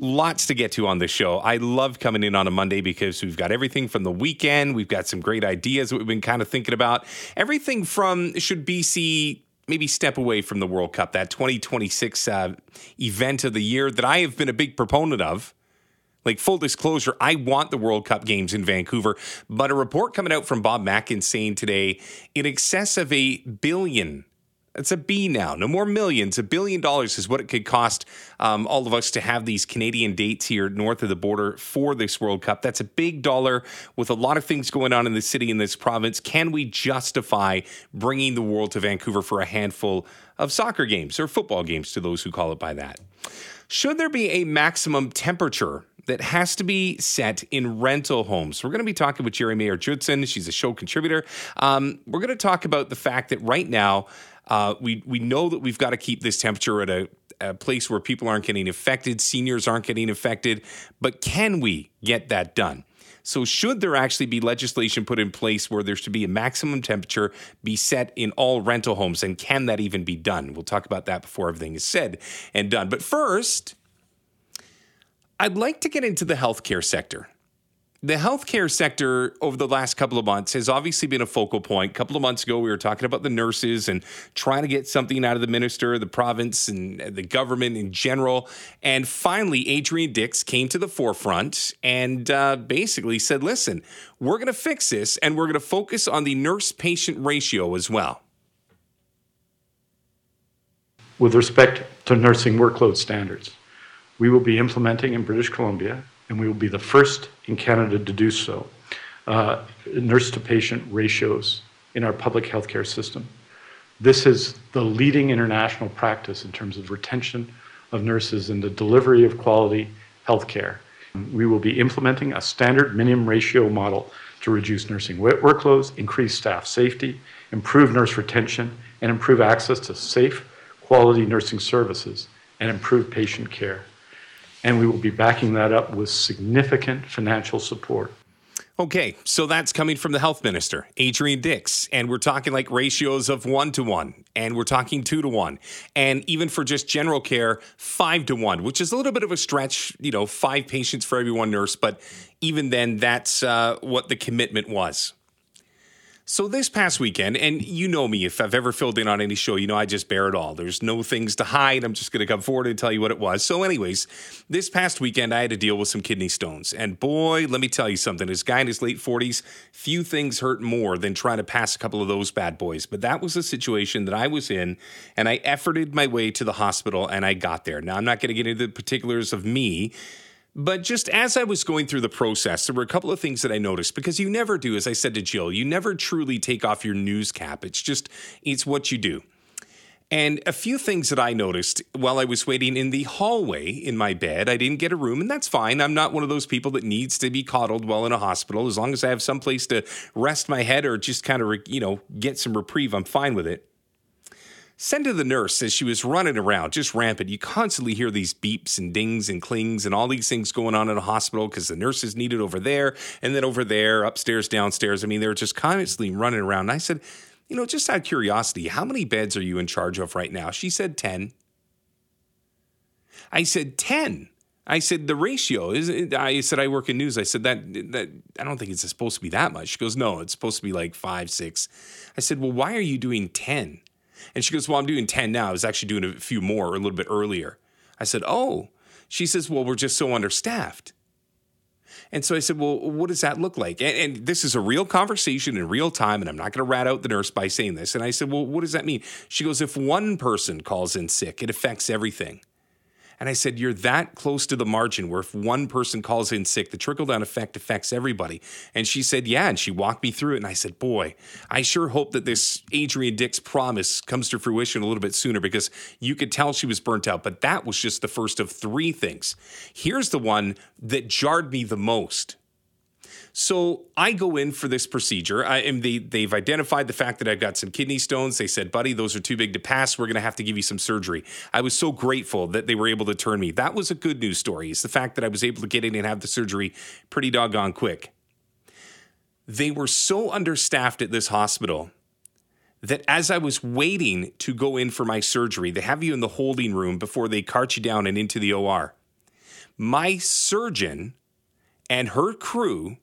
Lots to get to on this show. I love coming in on a Monday because we've got everything from the weekend. We've got some great ideas that we've been kind of thinking about. Everything from should BC maybe step away from the World Cup, that 2026 event of the year that I have been a big proponent of. Like, full disclosure, I want the World Cup games in Vancouver, but a report coming out from Bob Mackin saying today, in excess of $1 billion, it's a B now, no more millions, $1 billion is what it could cost all of us to have these Canadian dates here north of the border for this World Cup. That's a big dollar with a lot of things going on in the city, in this province. Can we justify bringing the world to Vancouver for a handful of soccer games or football games, to those who call it by that? Should there be a maximum temperature that has to be set in rental homes? We're going to be talking with Jerry Mayer Judson. She's a show contributor. We're going to talk about the fact that right now we know that we've got to keep this temperature at a place where people aren't getting affected, seniors aren't getting affected, but can we get that done? So should there actually be legislation put in place where there should be a maximum temperature be set in all rental homes, and can that even be done? We'll talk about that before everything is said and done. But first, I'd like to get into the healthcare sector. The healthcare sector over the last couple of months has obviously been a focal point. A couple of months ago, we were talking about the nurses and trying to get something out of the minister, the province, and the government in general. And finally, Adrian Dix came to the forefront and basically said, listen, we're going to fix this, and we're going to focus on the nurse-patient ratio as well. With respect to nursing workload standards, we will be implementing in British Columbia, and we will be the first in Canada to do so, nurse-to-patient ratios in our public healthcare system. This is the leading international practice in terms of retention of nurses and the delivery of quality healthcare. We will be implementing a standard minimum ratio model to reduce nursing workloads, increase staff safety, improve nurse retention, and improve access to safe, quality nursing services, and improve patient care. And we will be backing that up with significant financial support. Okay, so that's coming from the health minister, Adrian Dix. And we're talking like ratios of 1-to-1, and we're talking 2-to-1. And even for just general care, 5-to-1, which is a little bit of a stretch, you know, 5 patients for every 1 nurse. But even then, that's what the commitment was. So this past weekend, and you know me, if I've ever filled in on any show, you know I just bear it all. There's no things to hide. I'm just going to come forward and tell you what it was. So anyways, this past weekend, I had to deal with some kidney stones. And boy, let me tell you something. This guy in his late 40s, few things hurt more than trying to pass a couple of those bad boys. But that was the situation that I was in, and I efforted my way to the hospital, and I got there. Now, I'm not going to get into the particulars of me, but just as I was going through the process, there were a couple of things that I noticed, because you never do, as I said to Jill, you never truly take off your news cap. It's just, it's what you do. And a few things that I noticed while I was waiting in the hallway in my bed, I didn't get a room, and that's fine. I'm not one of those people that needs to be coddled while in a hospital. As long as I have some place to rest my head or just kind of, get some reprieve, I'm fine with it. Send to the nurse as she was running around, just rampant. You constantly hear these beeps and dings and clings and all these things going on in a hospital because the nurse is needed over there and then over there, upstairs, downstairs. I mean, they're just constantly running around. And I said, just out of curiosity, how many beds are you in charge of right now? She said 10. I said 10. I said, the ratio is, I said, I work in news. I said, that I don't think it's supposed to be that much. She goes, no, it's supposed to be like 5, 6. I said, well, why are you doing 10? And she goes, well, I'm doing 10 now. I was actually doing a few more or a little bit earlier. I said, oh. She says, well, we're just so understaffed. And so I said, well, what does that look like? And this is a real conversation in real time, and I'm not going to rat out the nurse by saying this. And I said, well, what does that mean? She goes, if one person calls in sick, it affects everything. And I said, you're that close to the margin where if one person calls in sick, the trickle-down effect affects everybody. And she said, yeah, and she walked me through it. And I said, boy, I sure hope that this Adrian Dix promise comes to fruition a little bit sooner, because you could tell she was burnt out. But that was just the first of three things. Here's the one that jarred me the most. So I go in for this procedure. They've identified the fact that I've got some kidney stones. They said, buddy, those are too big to pass. We're going to have to give you some surgery. I was so grateful that they were able to turn me. That was a good news story, is the fact that I was able to get in and have the surgery pretty doggone quick. They were so understaffed at this hospital that as I was waiting to go in for my surgery, they have you in the holding room before they cart you down and into the OR. My surgeon and her crew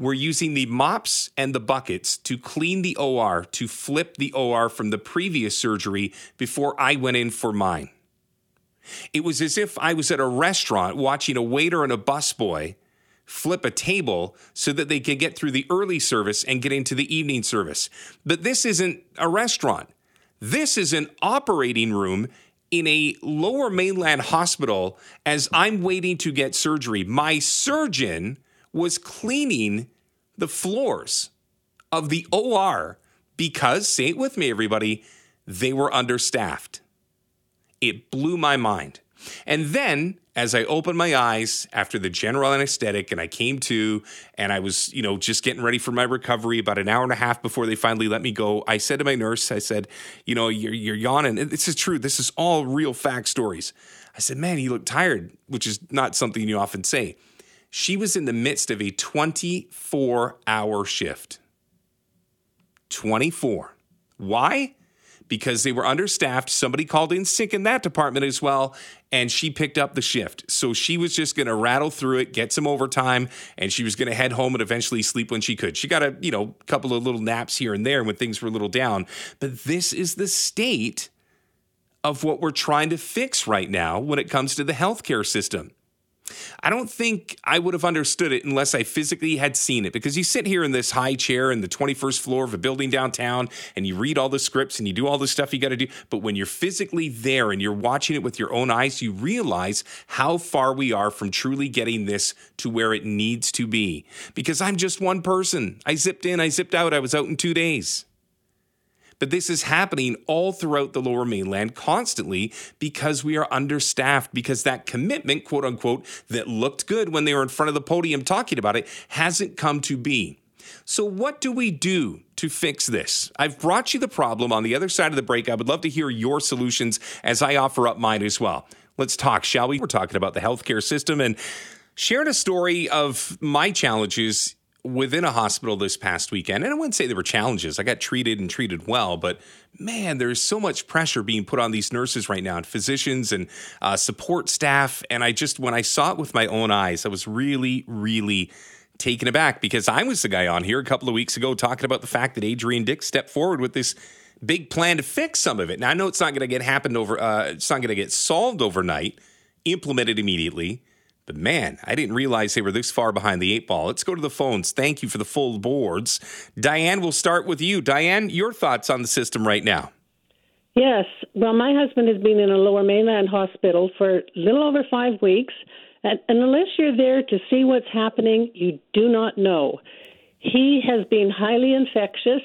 were using the mops and the buckets to clean the OR, to flip the OR from the previous surgery before I went in for mine. It was as if I was at a restaurant watching a waiter and a busboy flip a table so that they could get through the early service and get into the evening service. But this isn't a restaurant. This is an operating room in a lower mainland hospital. As I'm waiting to get surgery, my surgeon was cleaning the floors of the OR because, say it with me, everybody, they were understaffed. It blew my mind. And then as I opened my eyes after the general anesthetic and I came to, and I was, just getting ready for my recovery about an hour and a half before they finally let me go, I said to my nurse, I said, you're yawning. This is true. This is all real fact stories. I said, man, you look tired, which is not something you often say. She was in the midst of a 24-hour shift. 24. Why? Because they were understaffed. Somebody called in sick in that department as well, and she picked up the shift. So she was just going to rattle through it, get some overtime, and she was going to head home and eventually sleep when she could. She got a couple of little naps here and there when things were a little down. But this is the state of what we're trying to fix right now when it comes to the healthcare system. I don't think I would have understood it unless I physically had seen it, because you sit here in this high chair in the 21st floor of a building downtown and you read all the scripts and you do all the stuff you got to do. But when you're physically there and you're watching it with your own eyes, you realize how far we are from truly getting this to where it needs to be, because I'm just one person. I zipped in, I zipped out. I was out in 2 days. But this is happening all throughout the Lower Mainland constantly because we are understaffed, because that commitment, quote unquote, that looked good when they were in front of the podium talking about it hasn't come to be. So what do we do to fix this? I've brought you the problem. On the other side of the break, I would love to hear your solutions as I offer up mine as well. Let's talk, shall we? We're talking about the healthcare system, and shared a story of my challenges within a hospital this past weekend. And I wouldn't say there were challenges. I got treated well, but man, there's so much pressure being put on these nurses right now, and physicians and support staff. And when I saw it with my own eyes, I was really, really taken aback, because I was the guy on here a couple of weeks ago talking about the fact that Adrian Dix stepped forward with this big plan to fix some of it. Now I know it's not going to it's not going to get solved overnight, implemented immediately. But man, I didn't realize they were this far behind the eight ball. Let's go to the phones. Thank you for the full boards. Diane, we'll start with you. Diane, your thoughts on the system right now. Yes. Well, my husband has been in a Lower Mainland hospital for a little over 5 weeks. And unless you're there to see what's happening, you do not know. He has been highly infectious,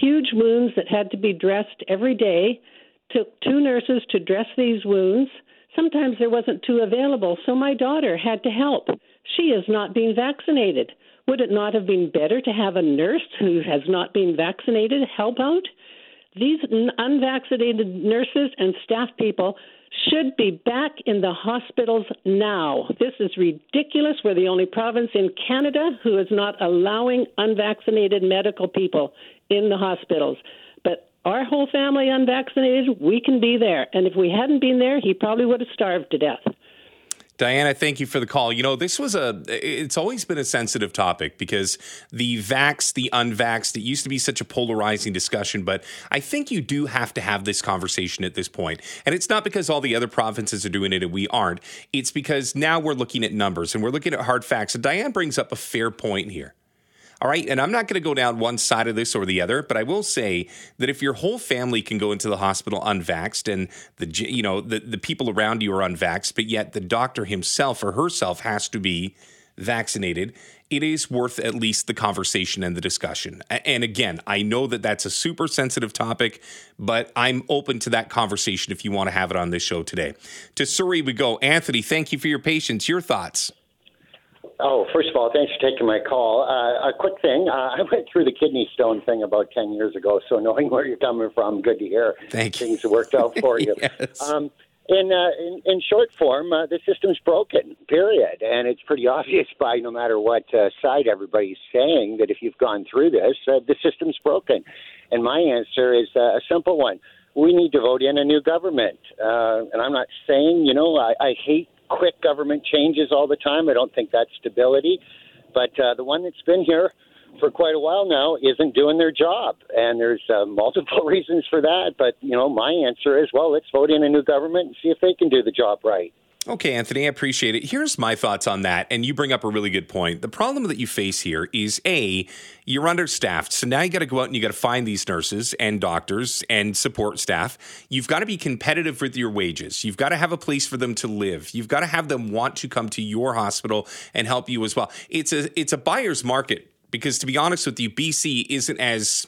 huge wounds that had to be dressed every day. Took two nurses to dress these wounds. Sometimes there wasn't two available, so my daughter had to help. She is not being vaccinated. Would it not have been better to have a nurse who has not been vaccinated help out? These unvaccinated nurses and staff people should be back in the hospitals now. This is ridiculous. We're the only province in Canada who is not allowing unvaccinated medical people in the hospitals. But our whole family unvaccinated, we can be there. And if we hadn't been there, he probably would have starved to death. Diana, thank you for the call. This was it's always been a sensitive topic, because the vax, the unvaxxed, it used to be such a polarizing discussion, but I think you do have to have this conversation at this point. And it's not because all the other provinces are doing it and we aren't. It's because now we're looking at numbers and we're looking at hard facts. And Diane brings up a fair point here. All right. And I'm not going to go down one side of this or the other, but I will say that if your whole family can go into the hospital unvaxxed and the people around you are unvaxxed, but yet the doctor himself or herself has to be vaccinated, it is worth at least the conversation and the discussion. And again, I know that that's a super sensitive topic, but I'm open to that conversation if you want to have it on this show today. To Surrey we go. Anthony, thank you for your patience. Your thoughts? Oh, first of all, thanks for taking my call. A quick thing. I went through the kidney stone thing about 10 years ago, so knowing where you're coming from, good to hear. Thank you. Things worked out for you. Yes. In short form, the system's broken, period. And it's pretty obvious by no matter what side everybody's saying that if you've gone through this, the system's broken. And my answer is a simple one. We need to vote in a new government. And I'm not saying, I hate quick government changes all the time. I don't think that's stability. But the one that's been here for quite a while now isn't doing their job, and there's multiple reasons for that, but my answer is, well, let's vote in a new government and see if they can do the job right. Okay, Anthony, I appreciate it. Here's my thoughts on that, and you bring up a really good point. The problem that you face here is, A, you're understaffed, so now you got to go out and you got to find these nurses and doctors and support staff. You've got to be competitive with your wages. You've got to have a place for them to live. You've got to have them want to come to your hospital and help you as well. It's a buyer's market. Because to be honest with you, BC isn't as,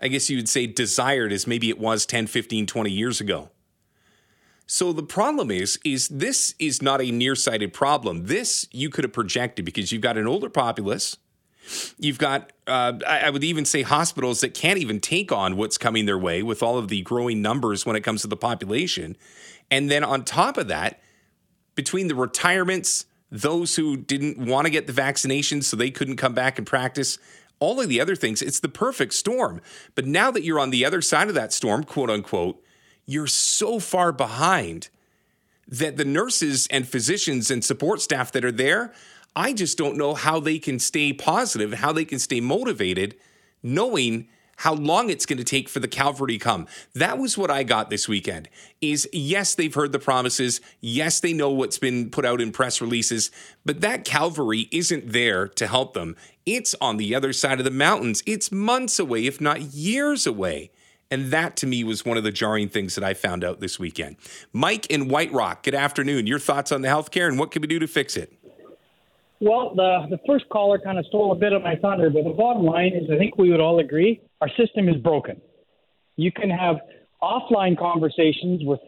I guess you would say, desired as maybe it was 10, 15, 20 years ago. So the problem is this is not a nearsighted problem. This you could have projected because you've got an older populace. You've got, I would even say, hospitals that can't even take on what's coming their way with all of the growing numbers when it comes to the population. And then on top of that, between the retirements, those who didn't want to get the vaccinations so they couldn't come back and practice, all of the other things, it's the perfect storm. But now that you're on the other side of that storm, quote unquote, you're so far behind that the nurses and physicians and support staff that are there, I just don't know how they can stay positive, how they can stay motivated, knowing how long it's going to take for the cavalry to come. That was what I got this weekend is, yes, they've heard the promises. Yes, they know what's been put out in press releases, but that cavalry isn't there to help them. It's on the other side of the mountains. It's months away, if not years away. And that to me was one of the jarring things that I found out this weekend. Mike in White Rock, good afternoon. Your thoughts on the healthcare and what can we do to fix it? Well, the first caller kind of stole a bit of my thunder, but the bottom line is I think we would all agree our system is broken. You can have offline conversations with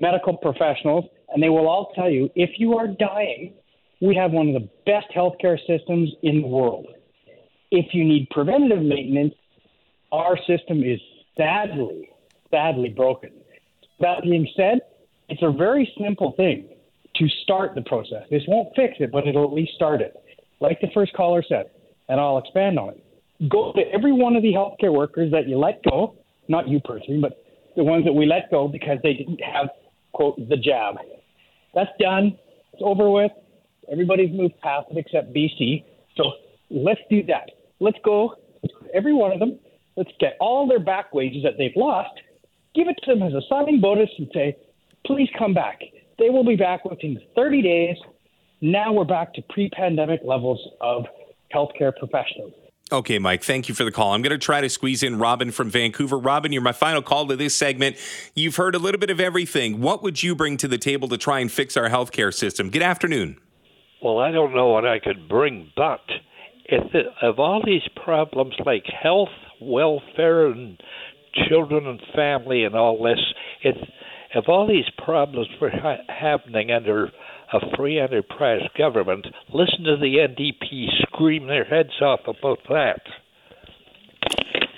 medical professionals, and they will all tell you, if you are dying, we have one of the best healthcare systems in the world. If you need preventative maintenance, our system is sadly, sadly broken. That being said, it's a very simple thing to start the process. This won't fix it, but it'll at least start it. Like the first caller said, and I'll expand on it. Go to every one of the healthcare workers that you let go, not you personally, but the ones that we let go because they didn't have, quote, the jab. That's done. It's over with. Everybody's moved past it except BC. So let's do that. Let's go, every one of them. Let's get all their back wages that they've lost, give it to them as a signing bonus and say, please come back. They will be back within 30 days. Now we're back to pre-pandemic levels of healthcare professionals. Okay, Mike, thank you for the call. I'm going to try to squeeze in Robin from Vancouver. Robin, you're my final call to this segment. You've heard a little bit of everything. What would you bring to the table to try and fix our healthcare system? Good afternoon. Well, I don't know what I could bring, but of all these problems like health, welfare, and children and family and all this, if all these problems were happening under a free enterprise government, listen to the NDP scream their heads off about that.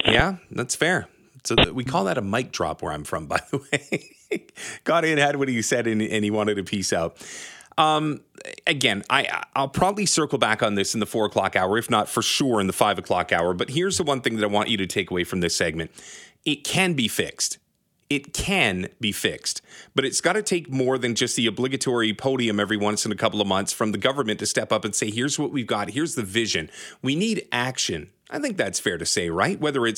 Yeah, that's fair. So we call that a mic drop where I'm from, by the way. Got in, had what he said, and he wanted to peace out. Again, I'll probably circle back on this in the 4 o'clock hour, if not for sure in the 5 o'clock hour. But here's the one thing that I want you to take away from this segment. It can be fixed. It can be fixed, but it's got to take more than just the obligatory podium every once in a couple of months from the government to step up and say, here's what we've got. Here's the vision. We need action. I think that's fair to say, right? And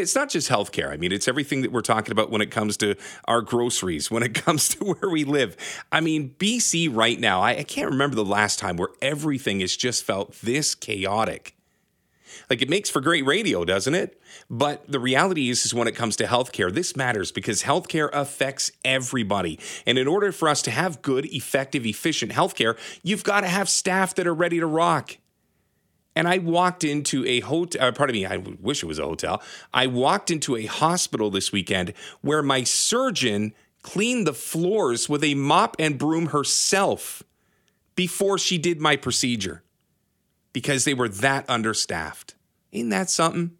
it's not just healthcare. I mean, it's everything that we're talking about when it comes to our groceries, when it comes to where we live. I mean, BC right now, I can't remember the last time where everything has just felt this chaotic. Like, it makes for great radio, doesn't it? But the reality is when it comes to healthcare, this matters because healthcare affects everybody. And in order for us to have good, effective, efficient healthcare, you've got to have staff that are ready to rock. And I walked into a hotel, I wish it was a hotel. I walked into a hospital this weekend where my surgeon cleaned the floors with a mop and broom herself before she did my procedure because they were that understaffed. Ain't that something?